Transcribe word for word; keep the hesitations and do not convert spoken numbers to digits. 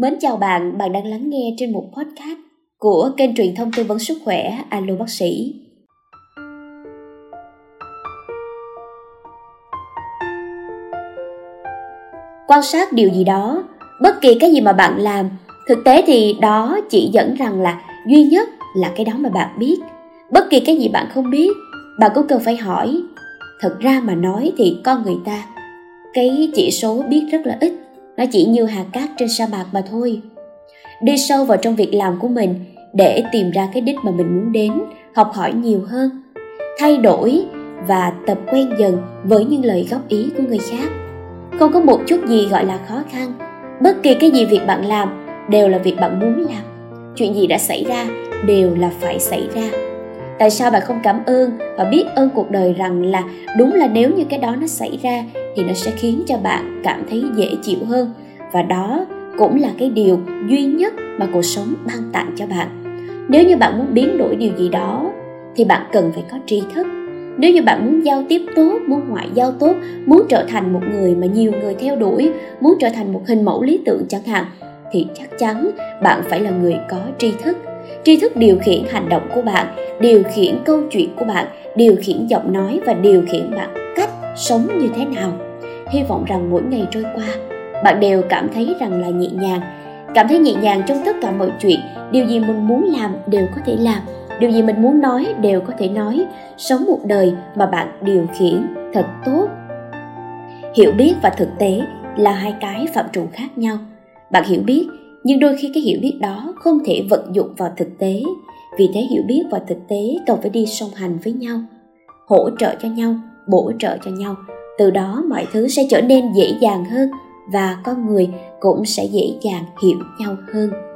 Mến chào bạn, bạn đang lắng nghe trên một podcast của kênh truyền thông tư vấn sức khỏe Alo Bác Sĩ. Quan sát điều gì đó, bất kỳ cái gì mà bạn làm, thực tế thì đó chỉ dẫn rằng là duy nhất là cái đó mà bạn biết. Bất kỳ cái gì bạn không biết, bạn cũng cần phải hỏi. Thật ra mà nói thì con người ta, cái chỉ số biết rất là ít. Nó chỉ như hạt cát trên sa mạc mà thôi. Đi sâu vào trong việc làm của mình để tìm ra cái đích mà mình muốn đến, học hỏi nhiều hơn, thay đổi và tập quen dần với những lời góp ý của người khác. Không có một chút gì gọi là khó khăn. Bất kỳ cái gì việc bạn làm đều là việc bạn muốn làm. Chuyện gì đã xảy ra đều là phải xảy ra. Tại sao bạn không cảm ơn và biết ơn cuộc đời rằng là đúng là nếu như cái đó nó xảy ra thì nó sẽ khiến cho bạn cảm thấy dễ chịu hơn, và đó cũng là cái điều duy nhất mà cuộc sống ban tặng cho bạn. Nếu như bạn muốn biến đổi điều gì đó thì bạn cần phải có tri thức. Nếu như bạn muốn giao tiếp tốt, muốn ngoại giao tốt, muốn trở thành một người mà nhiều người theo đuổi, muốn trở thành một hình mẫu lý tưởng chẳng hạn, thì chắc chắn bạn phải là người có tri thức. Tri thức điều khiển hành động của bạn, điều khiển câu chuyện của bạn, điều khiển giọng nói và điều khiển bạn cách sống như thế nào. Hy vọng rằng mỗi ngày trôi qua, bạn đều cảm thấy rằng là nhẹ nhàng. Cảm thấy nhẹ nhàng trong tất cả mọi chuyện. Điều gì mình muốn làm đều có thể làm. Điều gì mình muốn nói đều có thể nói. Sống một đời mà bạn điều khiển thật tốt. Hiểu biết và thực tế là hai cái phạm trù khác nhau. Bạn hiểu biết, nhưng đôi khi cái hiểu biết đó không thể vận dụng vào thực tế. Vì thế hiểu biết và thực tế cần phải đi song hành với nhau, hỗ trợ cho nhau, bổ trợ cho nhau. Từ đó mọi thứ sẽ trở nên dễ dàng hơn và con người cũng sẽ dễ dàng hiểu nhau hơn.